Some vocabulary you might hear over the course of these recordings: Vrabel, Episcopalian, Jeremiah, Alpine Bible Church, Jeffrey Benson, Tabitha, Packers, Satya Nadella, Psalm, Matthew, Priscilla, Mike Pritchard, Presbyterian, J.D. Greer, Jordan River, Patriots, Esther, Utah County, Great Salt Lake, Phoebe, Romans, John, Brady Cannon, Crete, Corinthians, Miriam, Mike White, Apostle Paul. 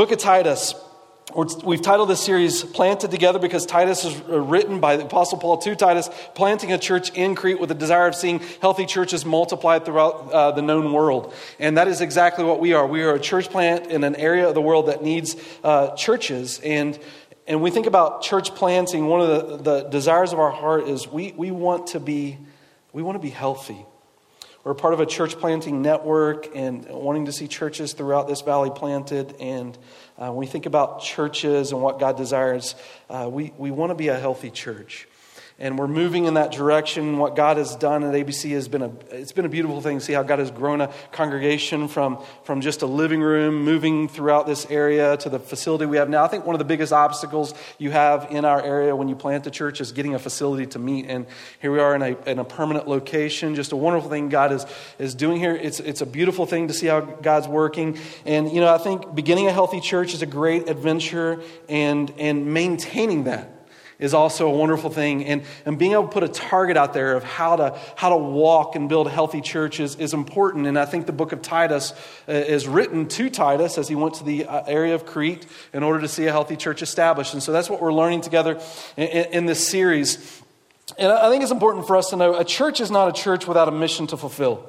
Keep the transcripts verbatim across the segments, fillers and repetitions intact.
Book of Titus. We've titled this series Planted Together because Titus is written by the Apostle Paul to Titus, planting a church in Crete with a desire of seeing healthy churches multiplied throughout uh, the known world. And that is exactly what we are. We are a church plant in an area of the world that needs uh, churches. And and we think about church planting, one of the, the desires of our heart is we we want to be we want to be healthy. We're part of a church planting network and wanting to see churches throughout this valley planted. And uh, when we think about churches and what God desires, uh, we, we want to be a healthy church. And we're moving in that direction. What God has done at A B C has been a it's been a beautiful thing to see how God has grown a congregation from, from just a living room, moving throughout this area to the facility we have now. I think one of the biggest obstacles you have in our area when you plant a church is getting a facility to meet. And here we are in a in a permanent location. Just a wonderful thing God is is doing here. It's it's a beautiful thing to see how God's working. And you know, I think beginning a healthy church is a great adventure, and and maintaining that is also a wonderful thing. And, and being able to put a target out there of how to how to walk and build healthy churches is important. And I think the book of Titus is written to Titus as he went to the area of Crete in order to see a healthy church established. And so that's what we're learning together in, in this series. And I think it's important for us to know a church is not a church without a mission to fulfill.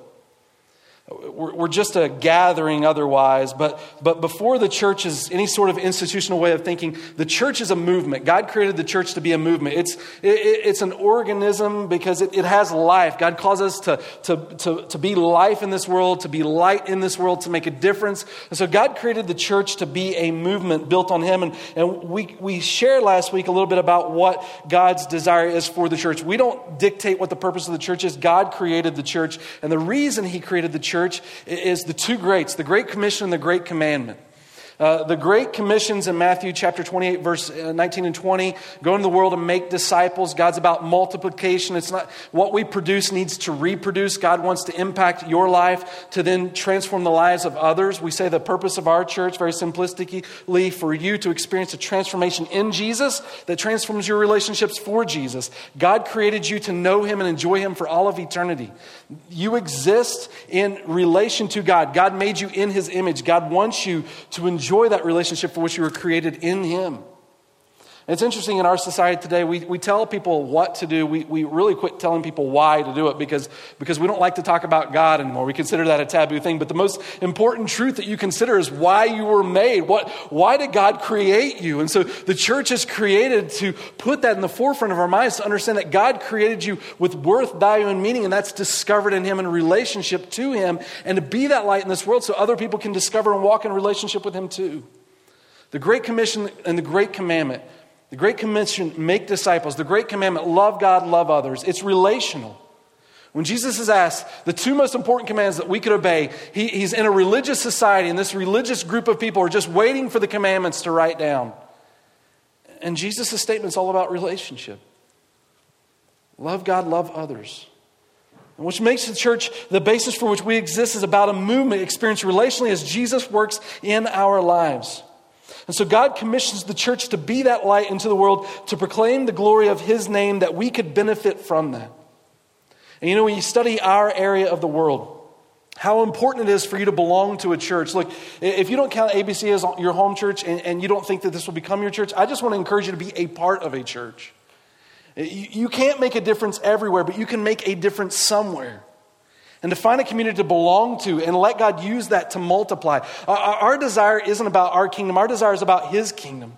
We're just a gathering otherwise, but but before the church is any sort of institutional way of thinking, the church is a movement. God created the church to be a movement. It's it, it's an organism because it, it has life. God calls us to, to, to, to be life in this world, to be light in this world, to make a difference. And so God created the church to be a movement built on Him. And, and we, we shared last week a little bit about what God's desire is for the church. We don't dictate what the purpose of the church is. God created the church. And the reason He created the church Church is the two greats, the Great Commission and the Great Commandment. Uh, the Great Commission's in Matthew chapter twenty-eight, verse nineteen and twenty. Go into the world and make disciples. God's about multiplication. It's not what we produce needs to reproduce. God wants to impact your life to then transform the lives of others. We say the purpose of our church, very simplistically, for you to experience a transformation in Jesus that transforms your relationships for Jesus. God created you to know Him and enjoy Him for all of eternity. You exist in relation to God. God made you in His image. God wants you to enjoy Enjoy that relationship for which you were created in Him. And it's interesting in our society today, we, we tell people what to do. We, we really quit telling people why to do it because, because we don't like to talk about God anymore. We consider that a taboo thing. But the most important truth that you consider is why you were made. What, why did God create you? And so the church is created to put that in the forefront of our minds, to understand that God created you with worth, value, and meaning. And that's discovered in Him and relationship to Him. And to be that light in this world so other people can discover and walk in relationship with Him too. The Great Commission and the Great Commandment. The Great Commission, make disciples. The Great Commandment, love God, love others. It's relational. When Jesus is asked the two most important commands that we could obey, he, he's in a religious society, and this religious group of people are just waiting for the commandments to write down. And Jesus' statement's all about relationship. Love God, love others. Which makes the church, the basis for which we exist is about a movement experienced relationally as Jesus works in our lives. And so God commissions the church to be that light into the world, to proclaim the glory of His name, that we could benefit from that. And you know, when you study our area of the world, how important it is for you to belong to a church. Look, if you don't count A B C as your home church and, and you don't think that this will become your church, I just want to encourage you to be a part of a church. You, you can't make a difference everywhere, but you can make a difference somewhere. And to find a community to belong to and let God use that to multiply. Our, our desire isn't about our kingdom. Our desire is about His kingdom.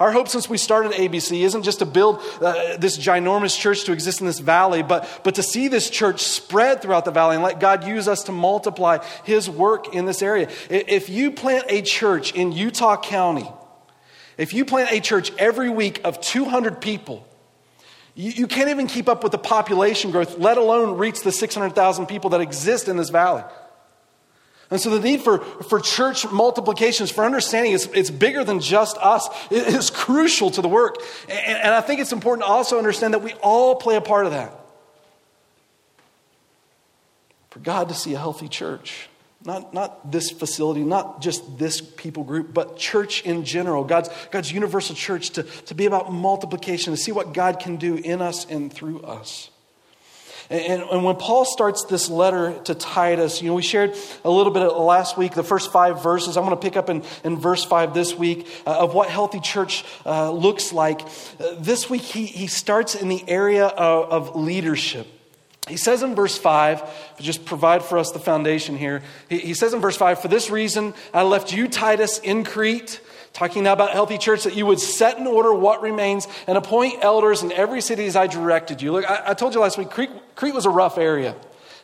Our hope since we started A B C isn't just to build uh, this ginormous church to exist in this valley, but, but to see this church spread throughout the valley and let God use us to multiply His work in this area. If you plant a church in Utah County, if you plant a church every week of two hundred people, you can't even keep up with the population growth, let alone reach the six hundred thousand people that exist in this valley. And so the need for, for church multiplications, for understanding it's, it's bigger than just us, it is crucial to the work. And, and I think it's important to also understand that we all play a part of that. For God to see a healthy church. Not, not this facility, not just this people group, but church in general. God's, God's universal church to, to be about multiplication, to see what God can do in us and through us. And, and when Paul starts this letter to Titus, you know, we shared a little bit last week, the first five verses. I'm going to pick up in, in verse five this week uh, of what healthy church uh, looks like. Uh, this week, he, he starts in the area of, of leadership. He says in verse five, just provide for us the foundation here. He, he says in verse five, for this reason, I left you, Titus, in Crete, talking now about healthy church, that you would set in order what remains and appoint elders in every city as I directed you. Look, I, I told you last week, Crete, Crete was a rough area.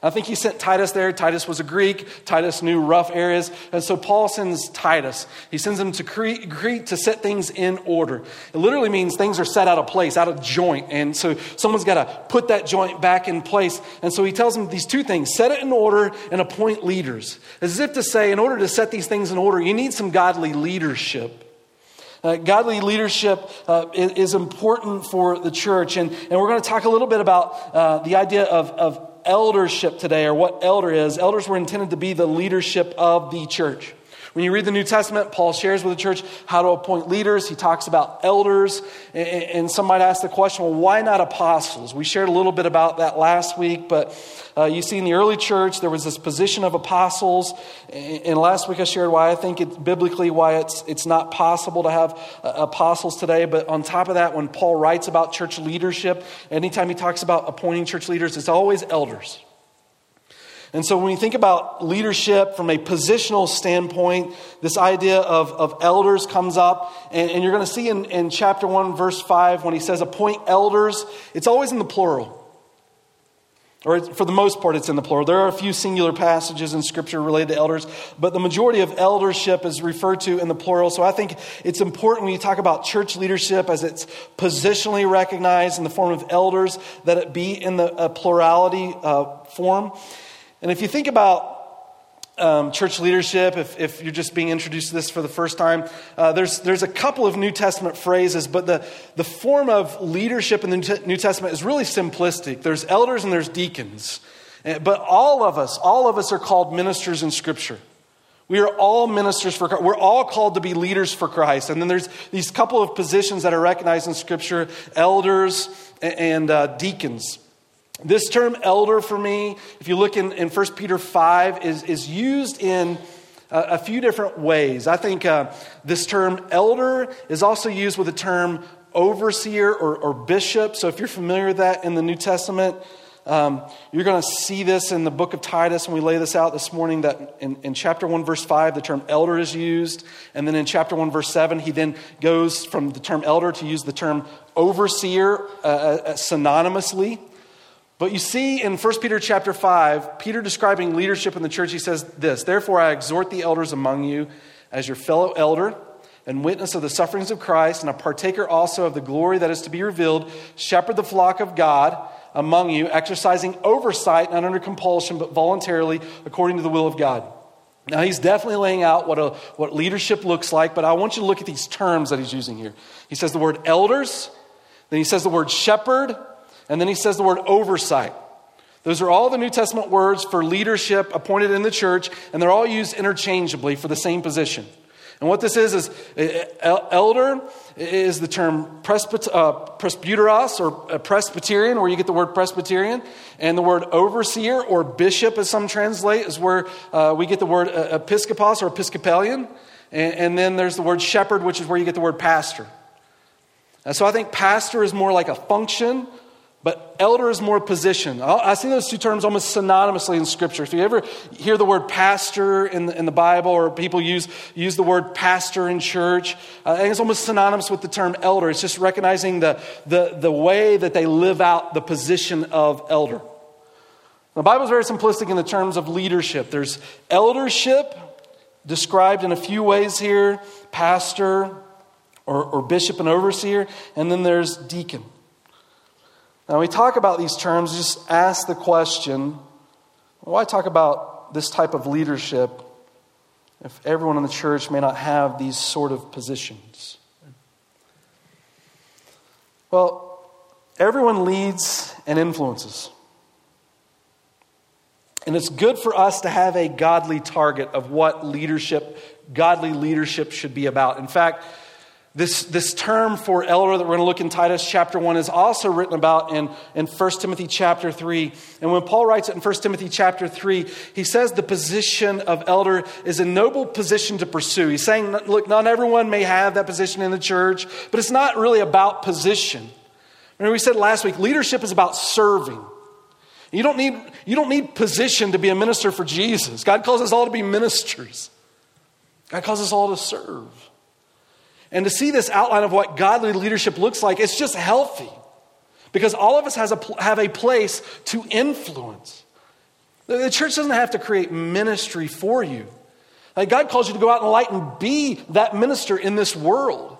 I think he sent Titus there. Titus was a Greek. Titus knew rough areas. And so Paul sends Titus. He sends him to Crete, Crete to set things in order. It literally means things are set out of place, out of joint. And so someone's got to put that joint back in place. And so he tells him these two things, set it in order and appoint leaders. As if to say, in order to set these things in order, you need some godly leadership. Uh, godly leadership uh, is, is important for the church. And, and we're going to talk a little bit about uh, the idea of, of eldership today, or what elder is. Elders were intended to be the leadership of the church. When you read the New Testament, Paul shares with the church how to appoint leaders. He talks about elders. And some might ask the question, well, why not apostles? We shared a little bit about that last week, but uh, you see in the early church, there was this position of apostles. And last week I shared why I think it's biblically why it's, it's not possible to have apostles today. But on top of that, when Paul writes about church leadership, anytime he talks about appointing church leaders, it's always elders. And so when you think about leadership from a positional standpoint, this idea of, of elders comes up. And, and you're going to see in, in chapter one, verse five, when he says appoint elders, it's always in the plural. Or for the most part, it's in the plural. There are a few singular passages in Scripture related to elders, but the majority of eldership is referred to in the plural. So I think it's important when you talk about church leadership as it's positionally recognized in the form of elders, that it be in the uh, plurality uh, form. And if you think about um, church leadership, if, if you're just being introduced to this for the first time, uh, there's there's a couple of New Testament phrases, but the, the form of leadership in the New Testament is really simplistic. There's elders and there's deacons. But all of us, all of us are called ministers in Scripture. We are all ministers for Christ. We're all called to be leaders for Christ. And then there's these couple of positions that are recognized in Scripture, elders and, and uh, deacons. This term elder for me, if you look in, in First Peter five, is, is used in uh, a few different ways. I think uh, this term elder is also used with the term overseer or, or bishop. So if you're familiar with that in the New Testament, um, you're going to see this in the book of Titus when we lay this out this morning, that in, in chapter one, verse five, the term elder is used. And then in chapter one, verse seven, he then goes from the term elder to use the term overseer uh, uh, synonymously. But you see in First Peter chapter five, Peter describing leadership in the church, he says this, therefore I exhort the elders among you as your fellow elder and witness of the sufferings of Christ and a partaker also of the glory that is to be revealed, shepherd the flock of God among you, exercising oversight, not under compulsion, but voluntarily according to the will of God. Now, he's definitely laying out what a, what leadership looks like, but I want you to look at these terms that he's using here. He says the word elders, then he says the word shepherd, and then he says the word oversight. Those are all the New Testament words for leadership appointed in the church, and they're all used interchangeably for the same position. And what this is, is elder is the term presbyter, uh, presbyteros or Presbyterian, where you get the word Presbyterian. And the word overseer or bishop, as some translate, is where uh, we get the word episcopos or Episcopalian. And, and then there's the word shepherd, which is where you get the word pastor. And so I think pastor is more like a function, but elder is more position. I see those two terms almost synonymously in Scripture. If you ever hear the word pastor in the, in the Bible, or people use use the word pastor in church, uh, I think it's almost synonymous with the term elder. It's just recognizing the, the, the way that they live out the position of elder. The Bible is very simplistic in the terms of leadership. There's eldership described in a few ways here, pastor or, or bishop and overseer, and then there's deacon. Now, when we talk about these terms, just ask the question, why talk about this type of leadership if everyone in the church may not have these sort of positions? Well, everyone leads and influences. And it's good for us to have a godly target of what leadership, godly leadership should be about. In fact, This, this term for elder that we're going to look in Titus chapter one is also written about in, in First Timothy chapter three. And when Paul writes it in First Timothy chapter three, he says the position of elder is a noble position to pursue. He's saying, look, not everyone may have that position in the church, but it's not really about position. Remember we said last week, leadership is about serving. You don't need, you don't need position to be a minister for Jesus. God calls us all to be ministers. God calls us all to serve. And to see this outline of what godly leadership looks like, it's just healthy. Because all of us has a, have a place to influence. The, the church doesn't have to create ministry for you. Like God calls you to go out in the light and be that minister in this world.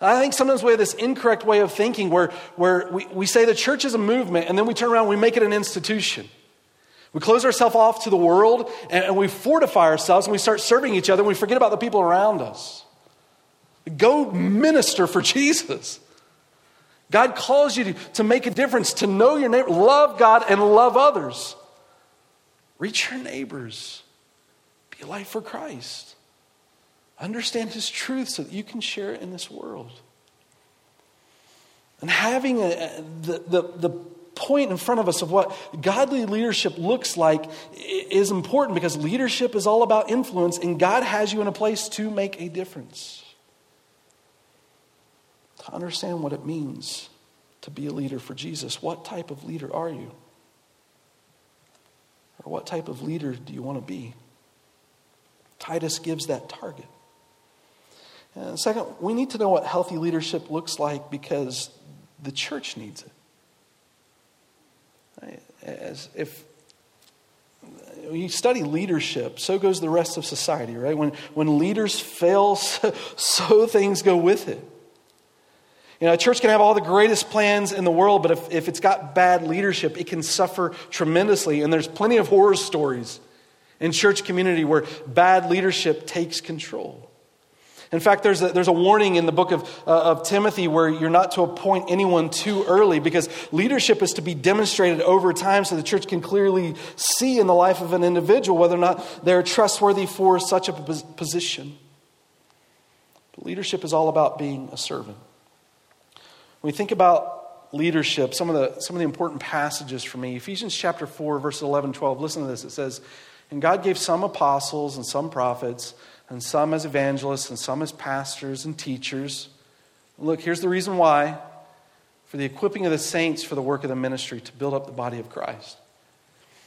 I think sometimes we have this incorrect way of thinking where, where we, we say the church is a movement and then we turn around and we make it an institution. We close ourselves off to the world and, and we fortify ourselves and we start serving each other and we forget about the people around us. Go minister for Jesus. God calls you to, to make a difference, to know your neighbor, love God and love others. Reach your neighbors. Be a light for Christ. Understand his truth so that you can share it in this world. And having a, a, the, the, the point in front of us of what godly leadership looks like is important because leadership is all about influence and God has you in a place to make a difference. To understand what it means to be a leader for Jesus. What type of leader are you? Or what type of leader do you want to be? Titus gives that target. And second, we need to know what healthy leadership looks like because the church needs it. As if when you study leadership, so goes the rest of society, right? When, when leaders fail, so things go with it. You know, a church can have all the greatest plans in the world, but if, if it's got bad leadership, it can suffer tremendously. And there's plenty of horror stories in church community where bad leadership takes control. In fact, there's a, there's a warning in the book of, uh, of Timothy where you're not to appoint anyone too early because leadership is to be demonstrated over time so the church can clearly see in the life of an individual whether or not they're trustworthy for such a position. But leadership is all about being a servant. When we think about leadership, some of the some of the important passages for me, Ephesians chapter four, verses eleven, twelve, listen to this. It says, and God gave some apostles and some prophets and some as evangelists and some as pastors and teachers. Look, here's the reason why. For the equipping of the saints for the work of the ministry to build up the body of Christ.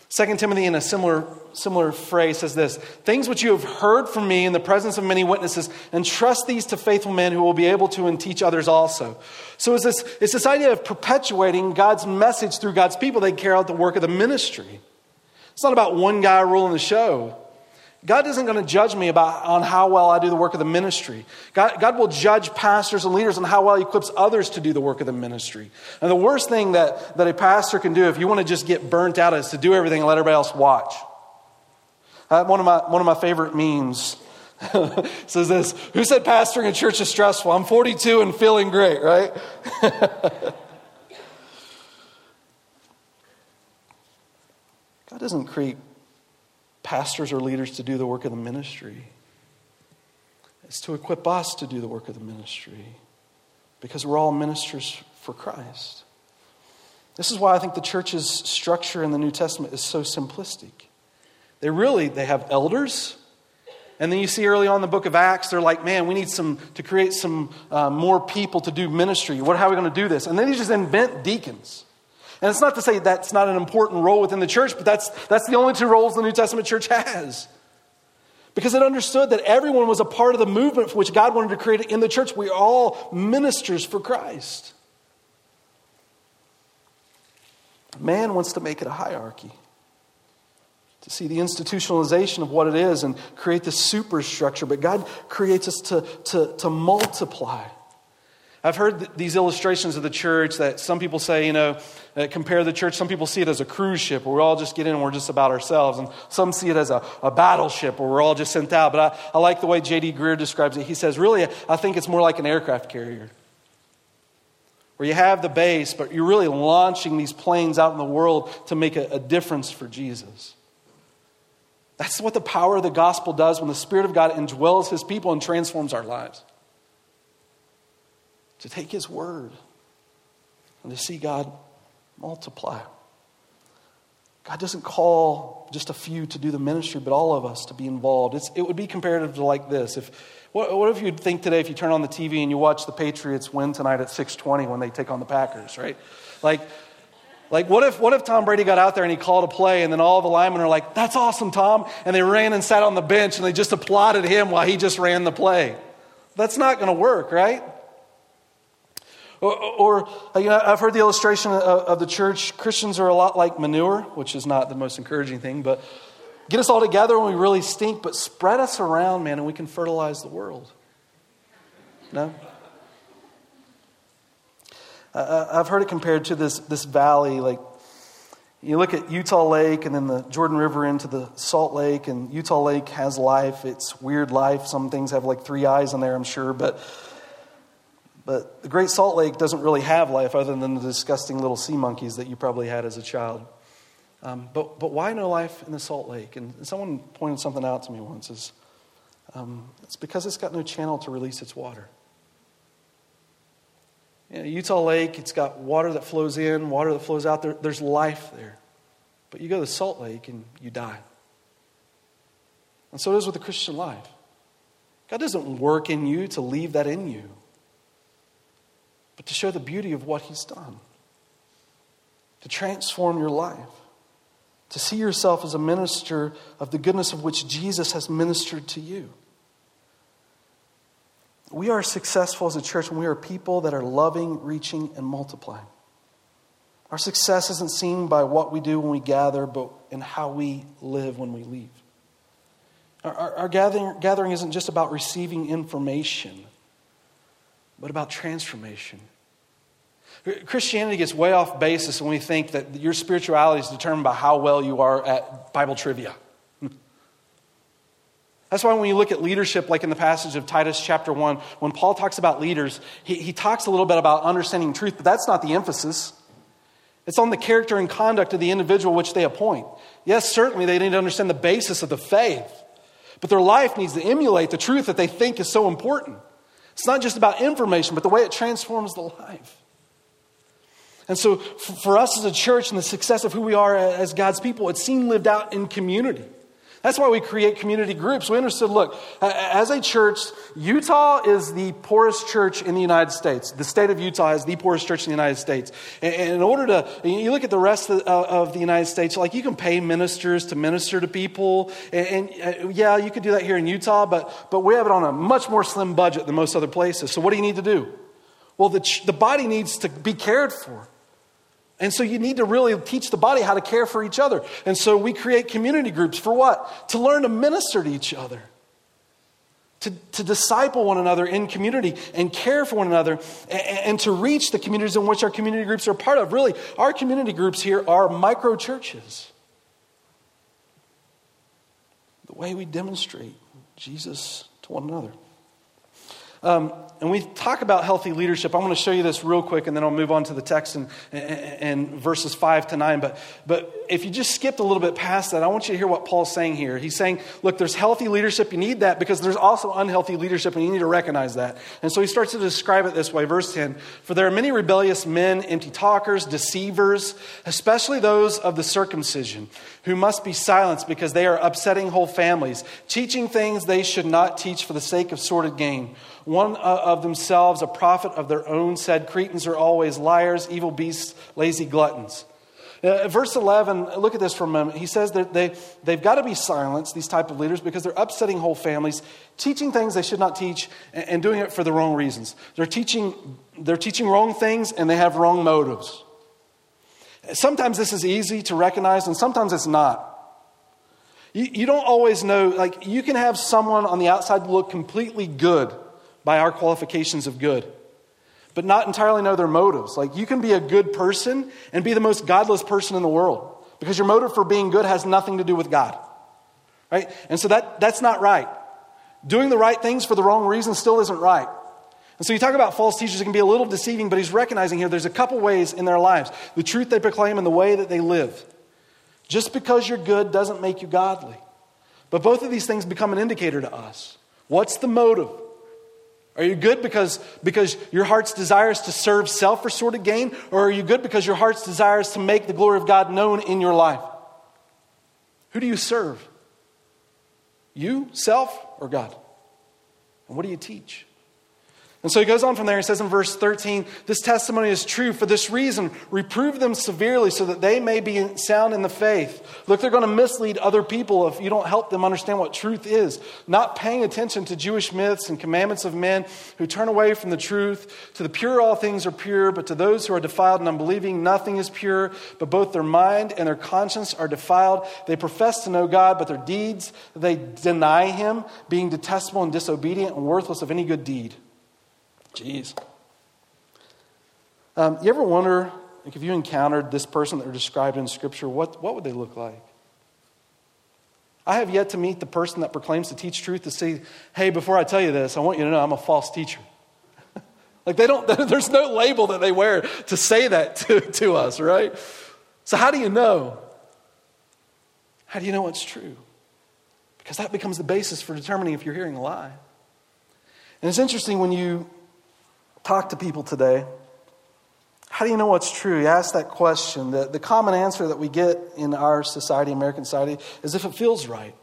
Second Timothy in a similar, similar phrase says this, things which you have heard from me in the presence of many witnesses, entrust these to faithful men who will be able to and teach others also. So it's this, it's this idea of perpetuating God's message through God's people. They carry out the work of the ministry. It's not about one guy ruling the show. God isn't going to judge me about on how well I do the work of the ministry. God, God will judge pastors and leaders on how well he equips others to do the work of the ministry. And the worst thing that, that a pastor can do if you want to just get burnt out is to do everything and let everybody else watch. Uh, one of my one of my favorite memes says this, who said pastoring a church is stressful? I'm forty-two and feeling great, right? God doesn't create pastors or leaders to do the work of the ministry. It's to equip us to do the work of the ministry because we're all ministers for Christ. This is why I think the church's structure in the New Testament is so simplistic. They really, they have elders. And then you see early on in the book of Acts, they're like, man, we need some to create some uh, more people to do ministry. What, how are we going to do this? And then you just invent deacons. And it's not to say that's not an important role within the church, but that's that's the only two roles the New Testament church has. Because it understood that everyone was a part of the movement for which God wanted to create in the church. We are all ministers for Christ. Man wants to make it a hierarchy. To see the institutionalization of what it is and create this superstructure. But God creates us to, to, to multiply. I've heard these illustrations of the church that some people say, you know, uh, compare the church. Some people see it as a cruise ship where we all just get in and we're just about ourselves. And some see it as a, a battleship where we're all just sent out. But I, I like the way J D Greer describes it. He says, really, I think it's more like an aircraft carrier where you have the base, but you're really launching these planes out in the world to make a, a difference for Jesus. That's what the power of the gospel does when the Spirit of God indwells his people and transforms our lives. to take his word and to see God multiply. God doesn't call just a few to do the ministry, but all of us to be involved. It's, it would be comparative to like this. If what, what if you'd think today if you turn on the T V and you watch the Patriots win tonight at six twenty when they take on the Packers, right? Like, like what if what if Tom Brady got out there and he called a play and then all the linemen are like, "That's awesome, Tom," and they ran and sat on the bench and they just applauded him while he just ran the play. That's not going to work, right? Or, or you know, I've heard the illustration of, of the church. Christians are a lot like manure, which is not the most encouraging thing, but get us all together when we really stink, but spread us around, man, and we can fertilize the world. No? Uh, I've heard it compared to this, this valley. Like, you look at Utah Lake and then the Jordan River into the Salt Lake, and Utah Lake has life. It's weird life. Some things have like three eyes in there, I'm sure, but... But the Great Salt Lake doesn't really have life other than the disgusting little sea monkeys that you probably had as a child. Um, but but why no life in the Salt Lake? And someone pointed something out to me once. Is um, it's because it's got no channel to release its water. You know, Utah Lake, it's got water that flows in, water that flows out. There, there's life there. But you go to the Salt Lake and you die. And so it is with the Christian life. God doesn't work in you to leave that in you, but to show the beauty of what he's done, to transform your life, to see yourself as a minister of the goodness of which Jesus has ministered to you. We are successful as a church when we are people that are loving, reaching, and multiplying. Our success isn't seen by what we do when we gather, but in how we live when we leave. Our, our, our gathering, gathering isn't just about receiving information, but about transformation. Christianity gets way off basis when we think that your spirituality is determined by how well you are at Bible trivia. That's why when you look at leadership, like in the passage of Titus chapter one, when Paul talks about leaders, he, he talks a little bit about understanding truth, but that's not the emphasis. It's on the character and conduct of the individual which they appoint. Yes, certainly they need to understand the basis of the faith, but their life needs to emulate the truth that they think is so important. It's not just about information, but the way it transforms the life. And so for us as a church and the success of who we are as God's people, it's seen lived out in community. That's why we create community groups. We understood, look, as a church, Utah is the poorest church in the United States. The state of Utah is the poorest church in the United States. And in order to, you look at the rest of the United States, like you can pay ministers to minister to people. And, and yeah, you could do that here in Utah, but, but we have it on a much more slim budget than most other places. So what do you need to do? Well, the, the body needs to be cared for. And so you need to really teach the body how to care for each other. And so we create community groups for what? To learn to minister to each other, to, to disciple one another in community and care for one another, and, and to reach the communities in which our community groups are part of. Really, our community groups here are micro churches. The way we demonstrate Jesus to one another. Um, and we talk about healthy leadership. I'm going to show you this real quick, and then I'll move on to the text and, and, and verses five to nine. But but if you just skipped a little bit past that, I want you to hear what Paul's saying here. He's saying, look, there's healthy leadership. You need that because there's also unhealthy leadership, and you need to recognize that. And so he starts to describe it this way. Verse ten, "For there are many rebellious men, empty talkers, deceivers, especially those of the circumcision, who must be silenced because they are upsetting whole families, teaching things they should not teach for the sake of sordid gain. One of themselves, a prophet of their own, said, Cretans are always liars, evil beasts, lazy gluttons." Uh, verse eleven, look at this for a moment. He says that they, they've got to be silenced, these type of leaders, because they're upsetting whole families, teaching things they should not teach, and, and doing it for the wrong reasons. They're teaching, they're teaching wrong things, and they have wrong motives. Sometimes this is easy to recognize, and sometimes it's not. You, you don't always know. Like, you can have someone on the outside look completely good by our qualifications of good, but not entirely know their motives. Like, you can be a good person and be the most godless person in the world because your motive for being good has nothing to do with God, right? And so that that's not right. Doing the right things for the wrong reason still isn't right. And so you talk about false teachers, it can be a little deceiving, but he's recognizing here there's a couple ways in their lives, the truth they proclaim and the way that they live. Just because you're good doesn't make you godly. But both of these things become an indicator to us. What's the motive? Are you good because, because your heart's desire is to serve self for sordid gain? Or are you good because your heart's desire is to make the glory of God known in your life? Who do you serve? You, self, or God? And what do you teach? And so he goes on from there. He says in verse thirteen, this testimony is true. For this reason, reprove them severely so that they may be sound in the faith. Look, they're going to mislead other people if you don't help them understand what truth is. Not paying attention to Jewish myths and commandments of men who turn away from the truth. To the pure, all things are pure. But to those who are defiled and unbelieving, nothing is pure. But both their mind and their conscience are defiled. They profess to know God, but their deeds, they deny him, being detestable and disobedient and worthless of any good deed. Jeez. Um, you ever wonder, like, if you encountered this person that are described in Scripture, what, what would they look like? I have yet to meet the person that proclaims to teach truth to say, hey, before I tell you this, I want you to know I'm a false teacher. Like, they don't, there's no label that they wear to say that to, to us, right? So how do you know? How do you know what's true? Because that becomes the basis for determining if you're hearing a lie. And it's interesting when you talk to people today. How do you know what's true? You ask that question. The, the common answer that we get in our society, American society, is if it feels right.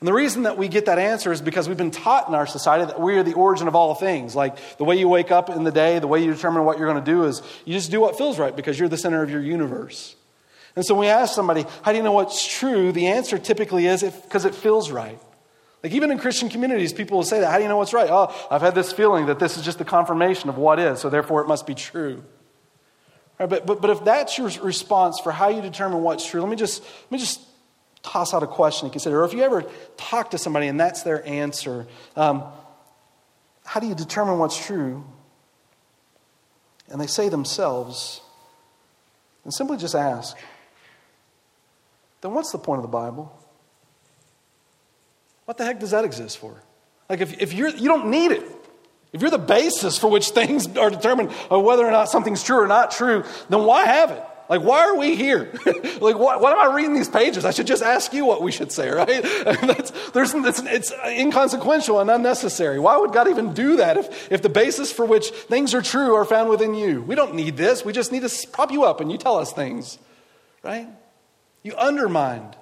And the reason that we get that answer is because we've been taught in our society that we are the origin of all things. Like, the way you wake up in the day, the way you determine what you're going to do is you just do what feels right because you're the center of your universe. And so when we ask somebody, how do you know what's true? The answer typically is if because it feels right. Like, even in Christian communities, people will say that. How do you know what's right? Oh, I've had this feeling that this is just the confirmation of what is, so therefore it must be true. Right, but, but, but if that's your response for how you determine what's true, let me just let me just toss out a question to consider. Or if you ever talk to somebody and that's their answer, um, how do you determine what's true? And they say themselves, and simply just ask, then what's the point of the Bible? What the heck does that exist for? Like, if, if you're, you don't need it. If you're the basis for which things are determined, or whether or not something's true or not true, then why have it? Like, why are we here? Like, what, what am I reading these pages? I should just ask you what we should say, right? That's, there's, it's, it's inconsequential and unnecessary. Why would God even do that if, if the basis for which things are true are found within you? We don't need this. We just need to prop you up and you tell us things, right? You undermined.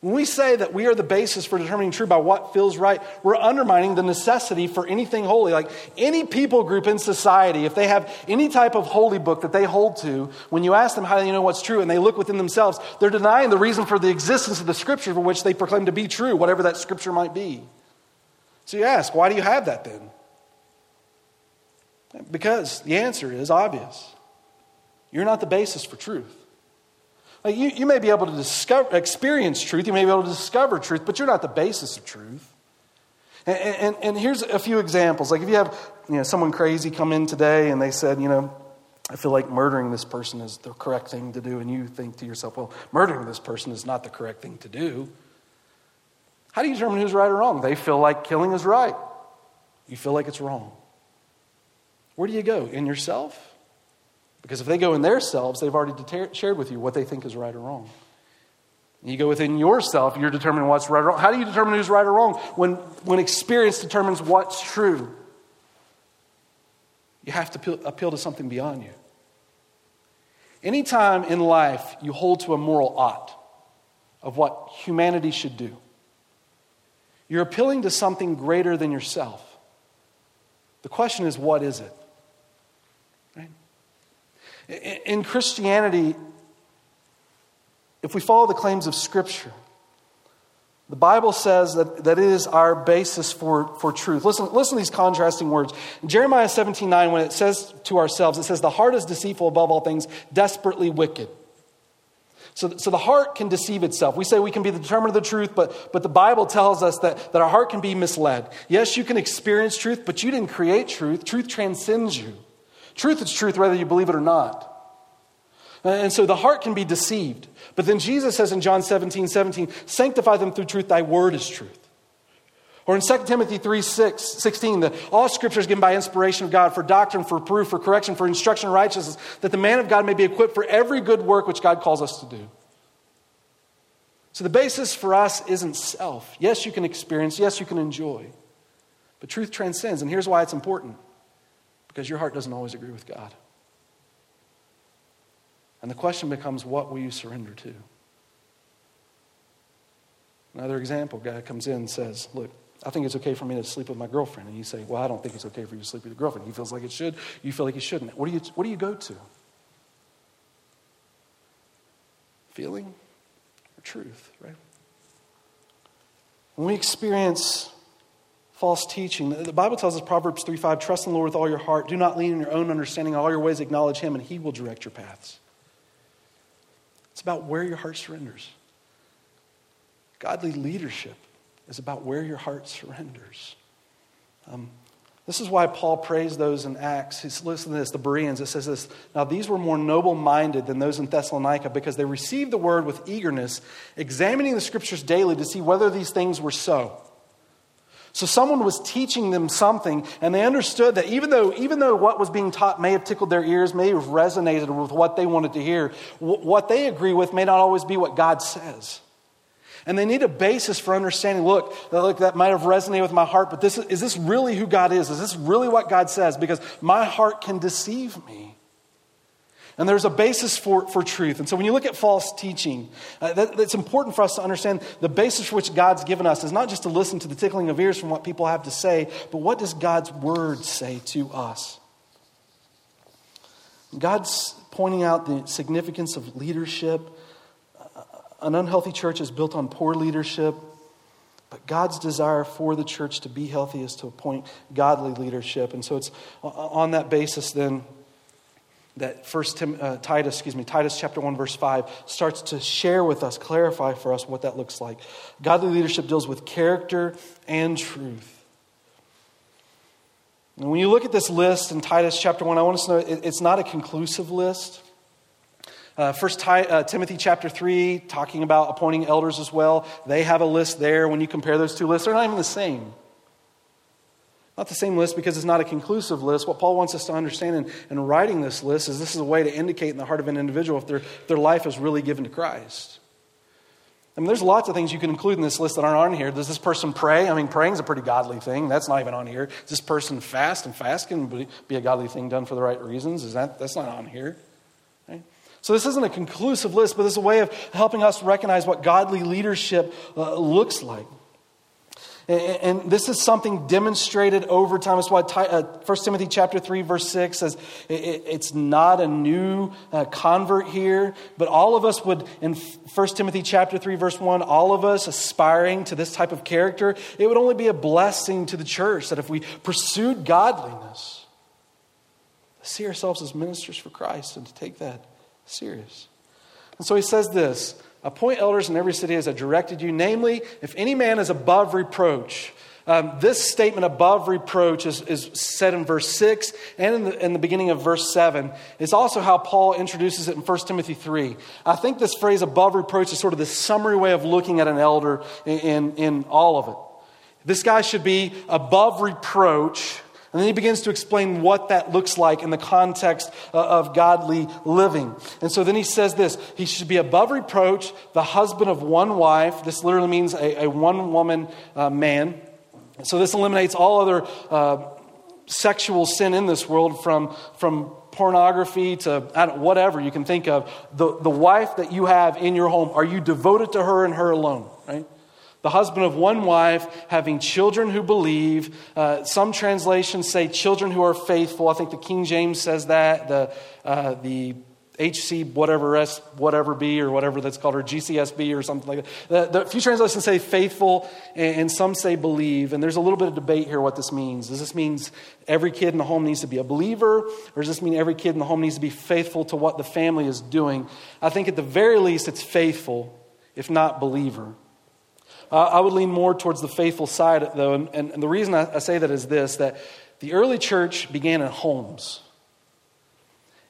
When we say that we are the basis for determining true by what feels right, we're undermining the necessity for anything holy. Like, any people group in society, if they have any type of holy book that they hold to, when you ask them how do you know what's true and they look within themselves, they're denying the reason for the existence of the Scripture for which they proclaim to be true, whatever that Scripture might be. So you ask, why do you have that then? Because the answer is obvious. You're not the basis for truth. Like, you, you may be able to discover, experience truth. You may be able to discover truth, but you're not the basis of truth. And, and, and here's a few examples. Like, if you have, you know, someone crazy come in today and they said, you know, I feel like murdering this person is the correct thing to do. And you think to yourself, well, murdering this person is not the correct thing to do. How do you determine who's right or wrong? They feel like killing is right. You feel like it's wrong. Where do you go? In yourself? Because if they go in their selves, they've already deter- shared with you what they think is right or wrong. And you go within yourself, you're determining what's right or wrong. How do you determine who's right or wrong? When, when experience determines what's true, you have to appeal, appeal to something beyond you. Anytime in life you hold to a moral ought of what humanity should do, you're appealing to something greater than yourself. The question is, what is it? In Christianity, if we follow the claims of Scripture, the Bible says that, that it is our basis for, for truth. Listen, listen to these contrasting words. In Jeremiah seventeen nine, when it says to ourselves, it says, the heart is deceitful above all things, desperately wicked. So, so the heart can deceive itself. We say we can be the determinant of the truth, but, but the Bible tells us that, that our heart can be misled. Yes, you can experience truth, but you didn't create truth. Truth transcends you. Truth is truth whether you believe it or not. And so the heart can be deceived. But then Jesus says in John seventeen seventeen, sanctify them through truth, thy word is truth. Or in Second Timothy three sixteen, the, all Scripture is given by inspiration of God for doctrine, for proof, for correction, for instruction in righteousness, that the man of God may be equipped for every good work which God calls us to do. So the basis for us isn't self. Yes, you can experience. Yes, you can enjoy. But truth transcends, and here's why it's important. Because your heart doesn't always agree with God. And the question becomes, what will you surrender to? Another example, a guy comes in and says, look, I think it's okay for me to sleep with my girlfriend. And you say, well, I don't think it's okay for you to sleep with your girlfriend. He feels like it should. You feel like it shouldn't. What do you, what do you go to? Feeling or truth, right? When we experience false teaching, the Bible tells us, Proverbs three five, trust in the Lord with all your heart. Do not lean on your own understanding. All your ways acknowledge him, and he will direct your paths. It's about where your heart surrenders. Godly leadership is about where your heart surrenders. Um, this is why Paul praised those in Acts. He's, listen to this, the Bereans. It says this, now these were more noble-minded than those in Thessalonica because they received the word with eagerness, examining the scriptures daily to see whether these things were so. So someone was teaching them something, and they understood that even though even though what was being taught may have tickled their ears, may have resonated with what they wanted to hear, w- what they agree with may not always be what God says. And they need a basis for understanding, look, look, that might have resonated with my heart, but this is this really who God is? Is this really what God says? Because my heart can deceive me. And there's a basis for, for truth. And so when you look at false teaching, uh, that, it's important for us to understand the basis for which God's given us is not just to listen to the tickling of ears from what people have to say, but what does God's word say to us? God's pointing out the significance of leadership. An unhealthy church is built on poor leadership, but God's desire for the church to be healthy is to appoint godly leadership. And so it's on that basis then that First Tim, uh, Titus, excuse me, Titus chapter one verse five starts to share with us, clarify for us what that looks like. Godly leadership deals with character and truth. And when you look at this list in Titus chapter one, I want us to know it, it's not a conclusive list. Uh, first Ti- uh, Timothy chapter three, talking about appointing elders as well. They have a list there. When you compare those two lists, they're not even the same. Not the same list because it's not a conclusive list. What Paul wants us to understand in, in writing this list is this is a way to indicate in the heart of an individual if their, if their life is really given to Christ. I mean, there's lots of things you can include in this list that aren't on here. Does this person pray? I mean, praying's a pretty godly thing. That's not even on here. Does this person fast? And fast can be a godly thing done for the right reasons. Is that that's not on here. So this isn't a conclusive list, but it's a way of helping us recognize what godly leadership uh, looks like. And, and this is something demonstrated over time. That's why uh, First Timothy chapter three, verse six says, it, it, it's not a new uh, convert here, but all of us would, in First Timothy chapter three, verse one, all of us aspiring to this type of character, it would only be a blessing to the church that if we pursued godliness, see ourselves as ministers for Christ and to take that serious. And so he says this, appoint elders in every city as I directed you, namely, if any man is above reproach. Um, this statement above reproach is, is said in verse six and in the, in the beginning of verse seven. It's also how Paul introduces it in First Timothy three. I think this phrase above reproach is sort of the summary way of looking at an elder in, in, in all of it. This guy should be above reproach. And then he begins to explain what that looks like in the context of godly living. And so then he says this, he should be above reproach, the husband of one wife. This literally means a, a one-woman uh, man. So this eliminates all other uh, sexual sin in this world from, from pornography to I don't, whatever you can think of. The, the wife that you have in your home, are you devoted to her and her alone, right? The husband of one wife, having children who believe. Uh, some translations say children who are faithful. I think the King James says that. The uh, the H C whatever S whatever B or whatever that's called, or G C S B or something like that. The, the few translations say faithful, and, and some say believe. And there's a little bit of debate here what this means. Does this mean every kid in the home needs to be a believer? Or does this mean every kid in the home needs to be faithful to what the family is doing? I think at the very least it's faithful, if not believer. Uh, I would lean more towards the faithful side, though. And, and, and the reason I, I say that is this, that the early church began in homes.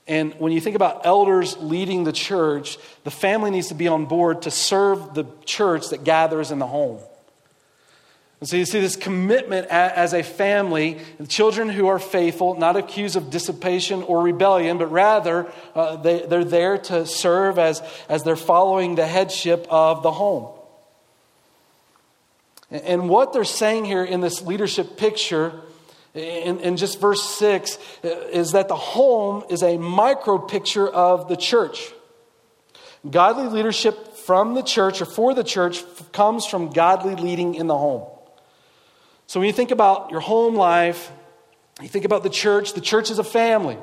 And when you think about elders leading the church, the family needs to be on board to serve the church that gathers in the home. And so you see this commitment as a family, and children who are faithful, not accused of dissipation or rebellion, but rather uh, they, they're there to serve as, as they're following the headship of the home. And what they're saying here in this leadership picture, in, in just verse six, is that the home is a micro picture of the church. Godly leadership from the church or for the church comes from godly leading in the home. So when you think about your home life, you think about the church, the church is a family.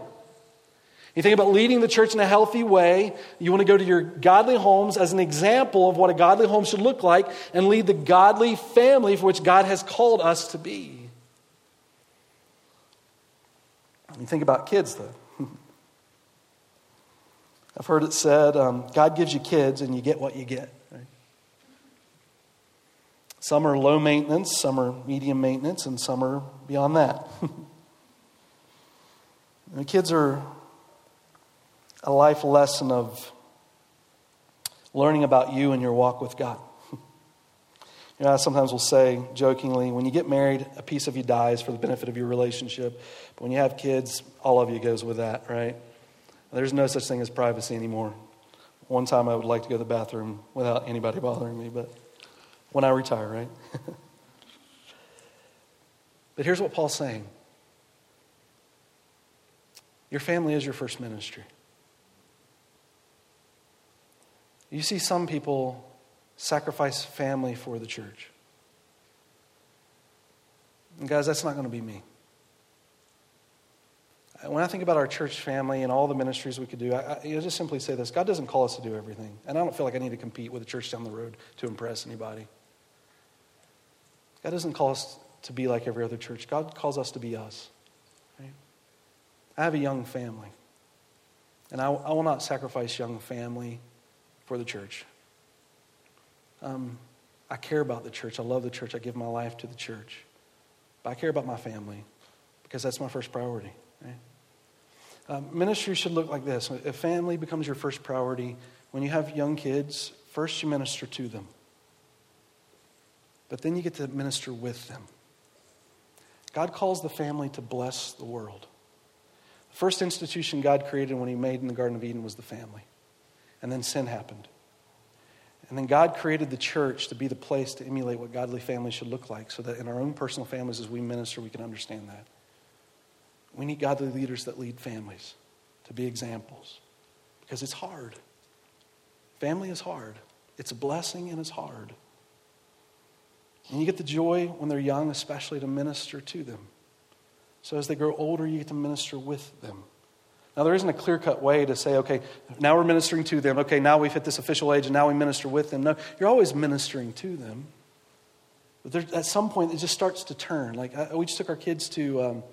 You think about leading the church in a healthy way. You want to go to your godly homes as an example of what a godly home should look like and lead the godly family for which God has called us to be. You think about kids, though. I've heard it said, um, God gives you kids and you get what you get. Right? Some are low maintenance, some are medium maintenance, and some are beyond that. The kids are a life lesson of learning about you and your walk with God. You know, I sometimes will say jokingly, when you get married, a piece of you dies for the benefit of your relationship. But when you have kids, all of you goes with that, right? There's no such thing as privacy anymore. One time I would like to go to the bathroom without anybody bothering me, but when I retire, right? But here's what Paul's saying. Your family is your first ministry. You see some people sacrifice family for the church. And guys, that's not going to be me. When I think about our church family and all the ministries we could do, I, I you know, just simply say this. God doesn't call us to do everything. And I don't feel like I need to compete with a church down the road to impress anybody. God doesn't call us to be like every other church. God calls us to be us. Right? I have a young family. And I, I will not sacrifice young family for the church. Um, I care about the church. I love the church. I give my life to the church. But I care about my family because that's my first priority. Right? Uh, ministry should look like this. If family becomes your first priority, when you have young kids, first you minister to them. But then you get to minister with them. God calls the family to bless the world. The first institution God created when he made in the Garden of Eden was the family. And then sin happened. And then God created the church to be the place to emulate what godly families should look like, so that in our own personal families as we minister, we can understand that. We need godly leaders that lead families to be examples, because it's hard. Family is hard. It's a blessing and it's hard. And you get the joy when they're young, especially to minister to them. So as they grow older, you get to minister with them. Now, there isn't a clear-cut way to say, okay, now we're ministering to them. Okay, now we've hit this official age and now we minister with them. No, you're always ministering to them. But there, at some point, it just starts to turn. Like, I, we just took our kids to um,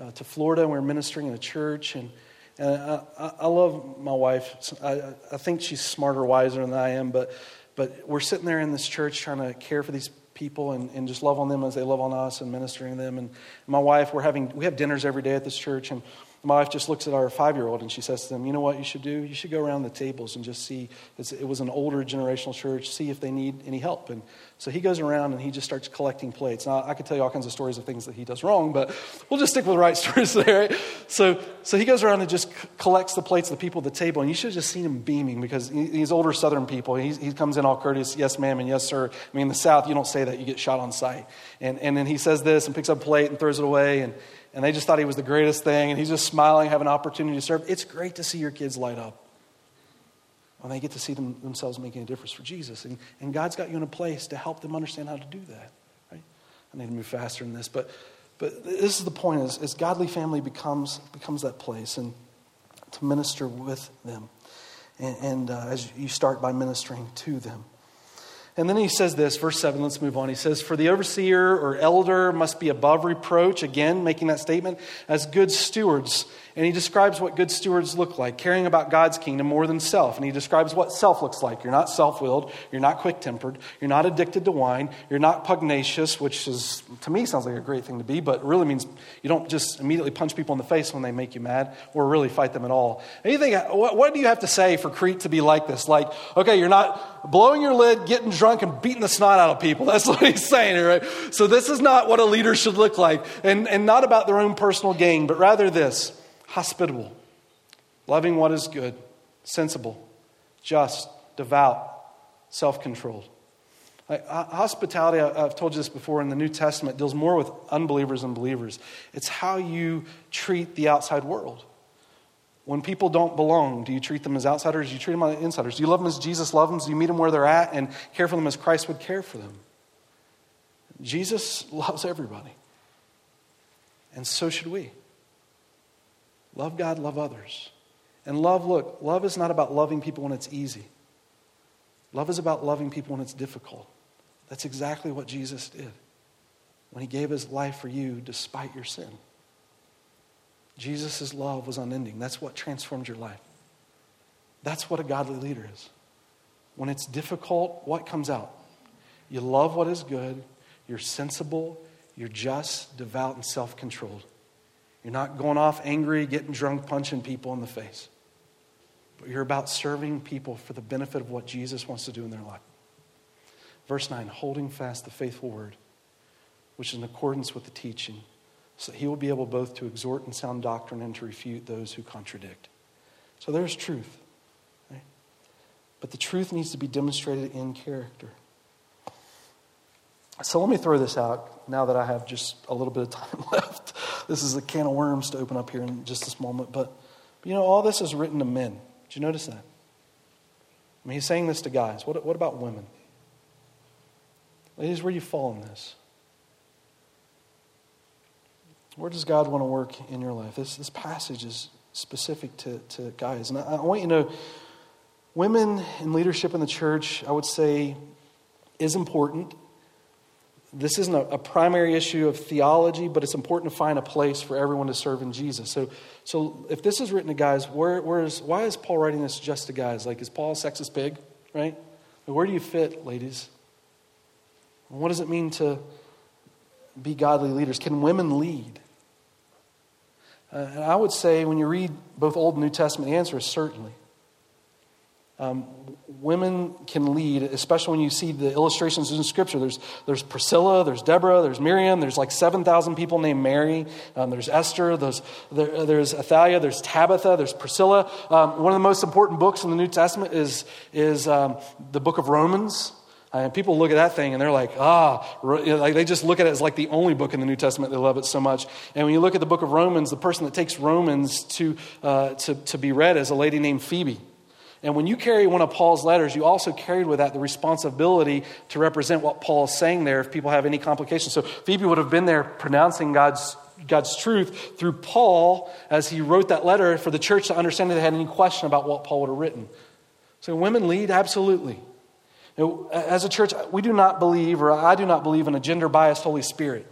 uh, to Florida, and we were ministering in a church. And, and I, I, I love my wife. I, I think she's smarter, wiser than I am. But but we're sitting there in this church trying to care for these people and, and just love on them as they love on us and ministering to them. And my wife, we're having, we have dinners every day at this church, and my wife just looks at our five-year-old and she says to them, you know what you should do? You should go around the tables and just see. It's, it was an older generational church. See if they need any help. And so he goes around and he just starts collecting plates. Now, I could tell you all kinds of stories of things that he does wrong, but we'll just stick with the right stories there. Right? So so he goes around and just c- collects the plates of the people at the table. And you should have just seen him beaming, because he, he's older Southern people. He's, he comes in all courteous, yes, ma'am, and yes, sir. I mean, in the South, you don't say that. You get shot on sight. And, and then he says this and picks up a plate and throws it away. And And they just thought he was the greatest thing. And he's just smiling, having an opportunity to serve. It's great to see your kids light up when they get to see them, themselves making a difference for Jesus. And, and God's got you in a place to help them understand how to do that. Right? I need to move faster than this. But but this is the point, is, is godly family becomes becomes that place, and to minister with them. And, and uh, as you start by ministering to them. And then he says this, verse seven, let's move on. He says, for the overseer or elder must be above reproach, again, making that statement, as good stewards. And he describes what good stewards look like, caring about God's kingdom more than self. And he describes what self looks like. You're not self-willed. You're not quick-tempered. You're not addicted to wine. You're not pugnacious, which is, to me, sounds like a great thing to be, but really means you don't just immediately punch people in the face when they make you mad or really fight them at all. And you think, what, what do you have to say for Crete to be like this? Like, okay, you're not blowing your lid, getting drunk, and beating the snot out of people. That's what he's saying, right? So this is not what a leader should look like, and, and not about their own personal gain, but rather this. Hospitable, loving what is good, sensible, just, devout, self-controlled. Like, hospitality, I've told you this before, in the New Testament, deals more with unbelievers and believers. It's how you treat the outside world. When people don't belong, do you treat them as outsiders? Do you treat them as insiders? Do you love them as Jesus loves them? Do you meet them where they're at and care for them as Christ would care for them? Jesus loves everybody. And so should we. Love God, love others. And love, look, love is not about loving people when it's easy. Love is about loving people when it's difficult. That's exactly what Jesus did when he gave his life for you despite your sin. Jesus' love was unending. That's what transformed your life. That's what a godly leader is. When it's difficult, what comes out? You love what is good. You're sensible. You're just, devout, and self-controlled. You're not going off angry, getting drunk, punching people in the face. But you're about serving people for the benefit of what Jesus wants to do in their life. Verse nine, holding fast the faithful word, which is in accordance with the teaching, so that he will be able both to exhort in sound doctrine and to refute those who contradict. So there's truth. Right? But the truth needs to be demonstrated in character. So let me throw this out now that I have just a little bit of time left. This is a can of worms to open up here in just this moment. But, you know, all this is written to men. Did you notice that? I mean, he's saying this to guys. What, what about women? Ladies, where do you fall in this? Where does God want to work in your life? This this passage is specific to, to guys. And I, I want you to know, women in leadership in the church, I would say, is important. This isn't a, a primary issue of theology, but it's important to find a place for everyone to serve in Jesus. So so if this is written to guys, where where is why is Paul writing this just to guys? Like, is Paul a sexist pig, right? Where do you fit, ladies? And what does it mean to be godly leaders? Can women lead? Uh, and I would say when you read both Old and New Testament, the answer is certainly. Um, women can lead, especially when you see the illustrations in Scripture. There's there's Priscilla, there's Deborah, there's Miriam, there's like seven thousand people named Mary. Um, there's Esther, there's, there, there's Athalia, there's Tabitha, there's Priscilla. Um, one of the most important books in the New Testament is, is um, the book of Romans. And people look at that thing and they're like, ah, like they just look at it as like the only book in the New Testament. They love it so much. And when you look at the book of Romans, the person that takes Romans to uh, to, to be read is a lady named Phoebe. And when you carry one of Paul's letters, you also carried with that the responsibility to represent what Paul is saying there if people have any complications. So Phoebe would have been there pronouncing God's God's truth through Paul as he wrote that letter for the church to understand if they had any question about what Paul would have written. So women lead, absolutely. As a church, we do not believe, or I do not believe, in a gender-biased Holy Spirit.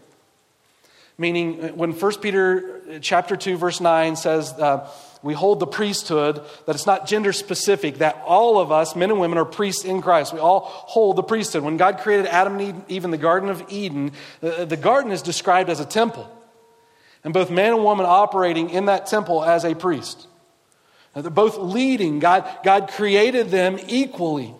Meaning, when First Peter chapter two, verse nine says, uh, we hold the priesthood, that it's not gender-specific, that all of us, men and women, are priests in Christ. We all hold the priesthood. When God created Adam and Eve in the Garden of Eden, the, the garden is described as a temple. And both man and woman operating in that temple as a priest. Now, they're both leading. God, God created them equally.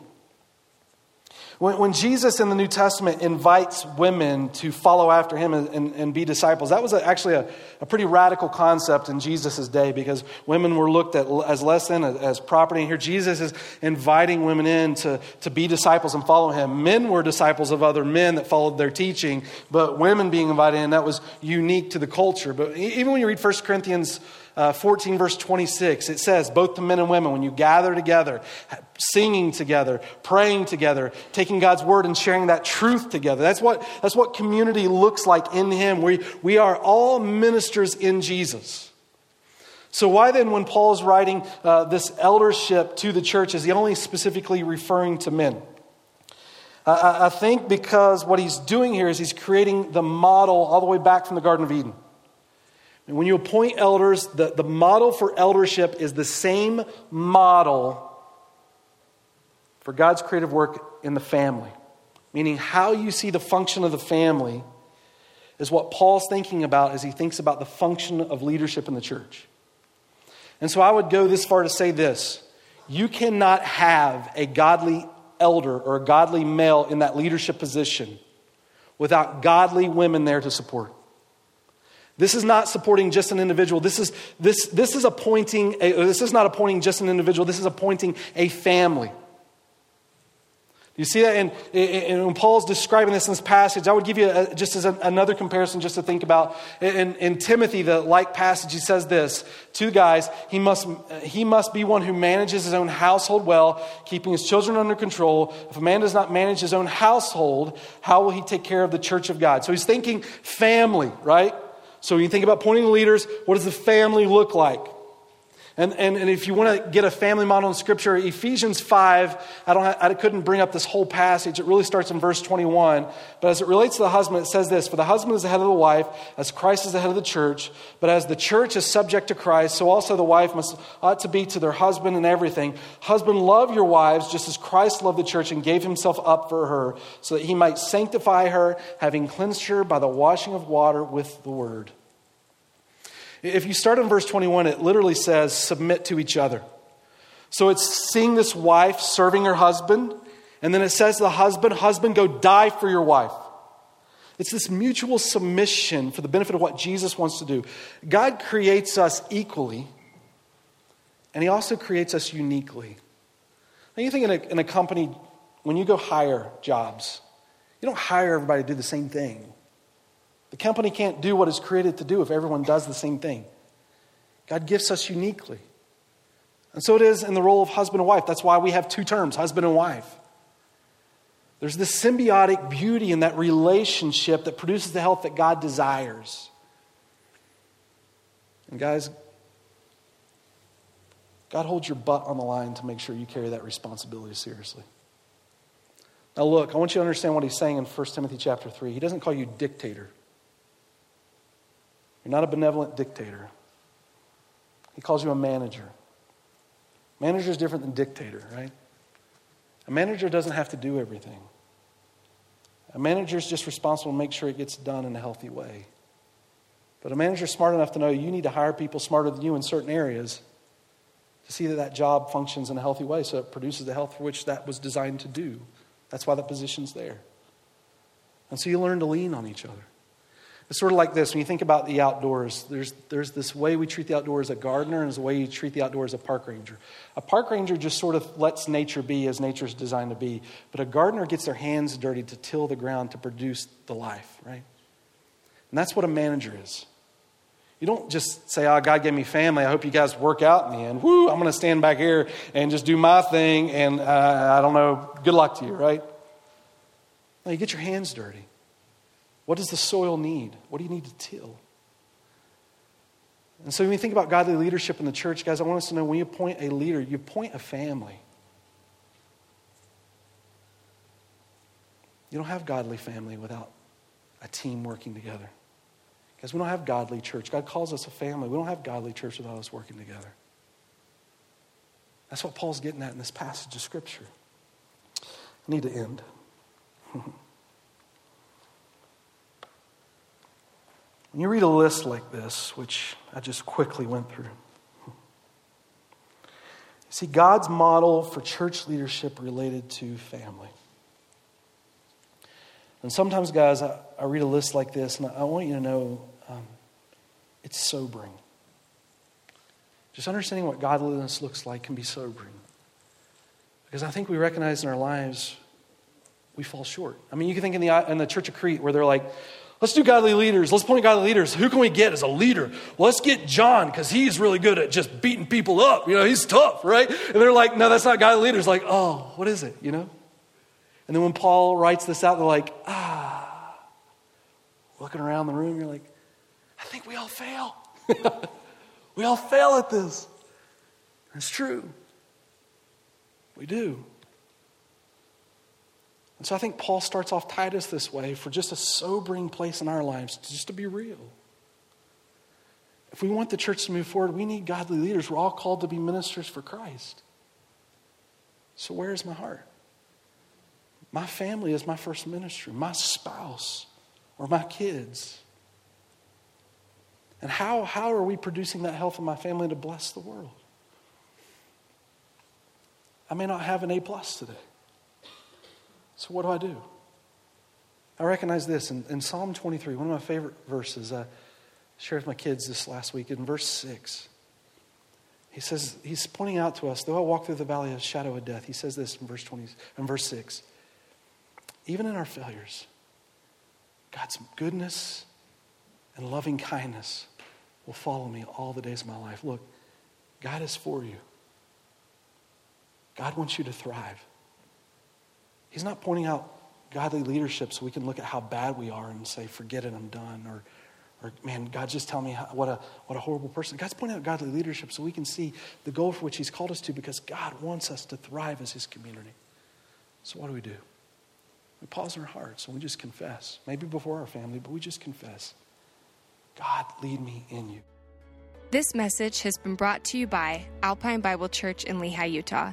When, when Jesus in the New Testament invites women to follow after him and, and, and be disciples, that was a, actually a, a pretty radical concept in Jesus' day, because women were looked at as less than, as, as property. And here Jesus is inviting women in to, to be disciples and follow him. Men were disciples of other men that followed their teaching, but women being invited in, that was unique to the culture. But even when you read First Corinthians Uh, fourteen, verse twenty-six, it says, both to men and women, when you gather together, singing together, praying together, taking God's word and sharing that truth together. That's what, that's what community looks like in him. We, we are all ministers in Jesus. So why then, when Paul's writing uh, this eldership to the church, is he only specifically referring to men? Uh, I, I think because what he's doing here is he's creating the model all the way back from the Garden of Eden. And when you appoint elders, the, the model for eldership is the same model for God's creative work in the family. Meaning, how you see the function of the family is what Paul's thinking about as he thinks about the function of leadership in the church. And so I would go this far to say this: you cannot have a godly elder or a godly male in that leadership position without godly women there to support. This is not supporting just an individual. This is this this is appointing a, this is not appointing just an individual. This is appointing a family. You see that? And, and when Paul's describing this in this passage, I would give you a, just as a, another comparison just to think about. In, in Timothy, the like passage, he says this, two guys, he must he must be one who manages his own household well, keeping his children under control. If a man does not manage his own household, how will he take care of the church of God? So he's thinking family, right? So when you think about pointing leaders, what does the family look like? And, and and if you want to get a family model in Scripture, Ephesians five, I don't have, I couldn't bring up this whole passage. It really starts in verse twenty-one. But as it relates to the husband, it says this, "For the husband is the head of the wife, as Christ is the head of the church. But as the church is subject to Christ, so also the wife must ought to be to their husband in everything. Husband, love your wives, just as Christ loved the church and gave himself up for her, so that he might sanctify her, having cleansed her by the washing of water with the word." If you start in verse twenty-one, it literally says, submit to each other. So it's seeing this wife serving her husband. And then it says the husband, husband, go die for your wife. It's this mutual submission for the benefit of what Jesus wants to do. God creates us equally. And he also creates us uniquely. Now you think in a, in a company, when you go hire jobs, you don't hire everybody to do the same thing. The company can't do what it's created to do if everyone does the same thing. God gifts us uniquely. And so it is in the role of husband and wife. That's why we have two terms, husband and wife. There's this symbiotic beauty in that relationship that produces the health that God desires. And guys, God holds your butt on the line to make sure you carry that responsibility seriously. Now look, I want you to understand what he's saying in First Timothy chapter three. He doesn't call you dictator. You're not a benevolent dictator. He calls you a manager. Manager is different than dictator, right? A manager doesn't have to do everything. A manager is just responsible to make sure it gets done in a healthy way. But a manager is smart enough to know you need to hire people smarter than you in certain areas to see that that job functions in a healthy way so it produces the health for which that was designed to do. That's why that position's there. And so you learn to lean on each other. It's sort of like this. When you think about the outdoors, there's there's this way we treat the outdoors as a gardener and there's the way you treat the outdoors as a park ranger. A park ranger just sort of lets nature be as nature's designed to be. But a gardener gets their hands dirty to till the ground to produce the life, right? And that's what a manager is. You don't just say, oh, God gave me family. I hope you guys work out in the end. Woo, I'm going to stand back here and just do my thing and uh, I don't know, good luck to you, right? No, you get your hands dirty. What does the soil need? What do you need to till? And so when you think about godly leadership in the church, guys, I want us to know when you appoint a leader, you appoint a family. You don't have godly family without a team working together. Guys, we don't have godly church. God calls us a family. We don't have godly church without us working together. That's what Paul's getting at in this passage of Scripture. I need to end. When you read a list like this, which I just quickly went through, see, God's model for church leadership related to family. And sometimes, guys, I, I read a list like this, and I want you to know um, it's sobering. Just understanding what godliness looks like can be sobering. Because I think we recognize in our lives we fall short. I mean, you can think in the, in the Church of Crete where they're like, let's do godly leaders. Let's point godly leaders. Who can we get as a leader? Well, let's get John because he's really good at just beating people up. You know, he's tough, right? And they're like, no, that's not godly leaders. Like, oh, what is it, you know? And then when Paul writes this out, they're like, ah. Looking around the room, you're like, I think we all fail. We all fail at this. That's true. We do. And so I think Paul starts off Titus this way for just a sobering place in our lives, just to be real. If we want the church to move forward, we need godly leaders. We're all called to be ministers for Christ. So where is my heart? My family is my first ministry, my spouse or my kids. And how, how are we producing that health in my family to bless the world? I may not have an A plus today. So what do I do? I recognize this in, in Psalm twenty-three, one of my favorite verses. I shared with my kids this last week. In verse six, he says, he's pointing out to us, though I walk through the valley of the shadow of death, he says this in verse twenty, in verse six, even in our failures, God's goodness and loving kindness will follow me all the days of my life. Look, God is for you. God wants you to thrive. He's not pointing out godly leadership so we can look at how bad we are and say, forget it, I'm done. Or, or man, God, just tell me how, what a what a horrible person. God's pointing out godly leadership so we can see the goal for which he's called us to, because God wants us to thrive as his community. So what do we do? We pause in our hearts and we just confess. Maybe before our family, but we just confess. God, lead me in you. This message has been brought to you by Alpine Bible Church in Lehi, Utah.